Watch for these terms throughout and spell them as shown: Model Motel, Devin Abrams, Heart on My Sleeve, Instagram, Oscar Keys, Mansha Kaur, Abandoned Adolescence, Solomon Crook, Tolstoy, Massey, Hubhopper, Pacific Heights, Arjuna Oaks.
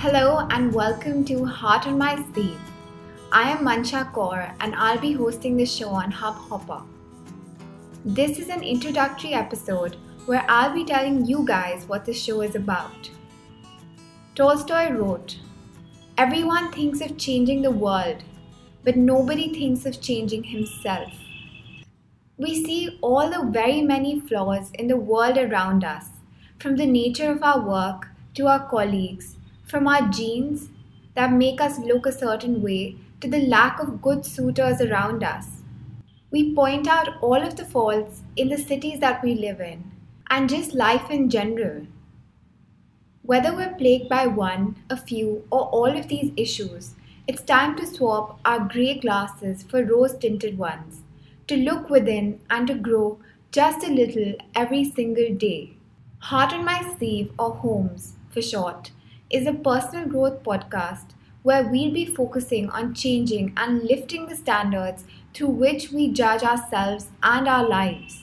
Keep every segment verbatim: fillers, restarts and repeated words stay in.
Hello and welcome to Heart on My Sleeve. I am Mansha Kaur and I'll be hosting this show on Hubhopper. This is an introductory episode where I'll be telling you guys what this show is about. Tolstoy wrote, "Everyone thinks of changing the world, but nobody thinks of changing himself." We see all the very many flaws in the world around us, from the nature of our work to our colleagues, from our genes that make us look a certain way to the lack of good suitors around us. We point out all of the faults in the cities that we live in, and just life in general. Whether we're plagued by one, a few, or all of these issues, it's time to swap our grey glasses for rose-tinted ones, to look within and to grow just a little every single day. Heart on My Sleeve, or HOMES for short, is a personal growth podcast where we'll be focusing on changing and lifting the standards through which we judge ourselves and our lives.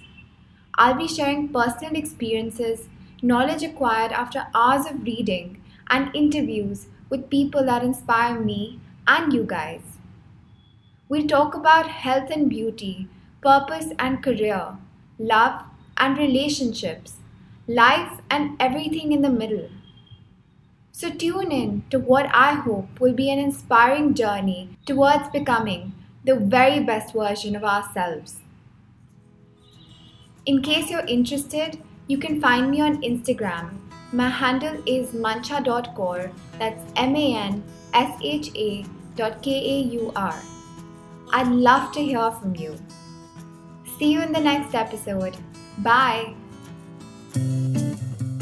I'll be sharing personal experiences, knowledge acquired after hours of reading, and interviews with people that inspire me and you guys. We'll talk about health and beauty, purpose and career, love and relationships, life and everything in the middle. So tune in to what I hope will be an inspiring journey towards becoming the very best version of ourselves. In case you're interested, you can find me on Instagram. My handle is mansha dot kaur, that's M A N S H A dot K A U R. I'd love to hear from you. See you in the next episode. Bye!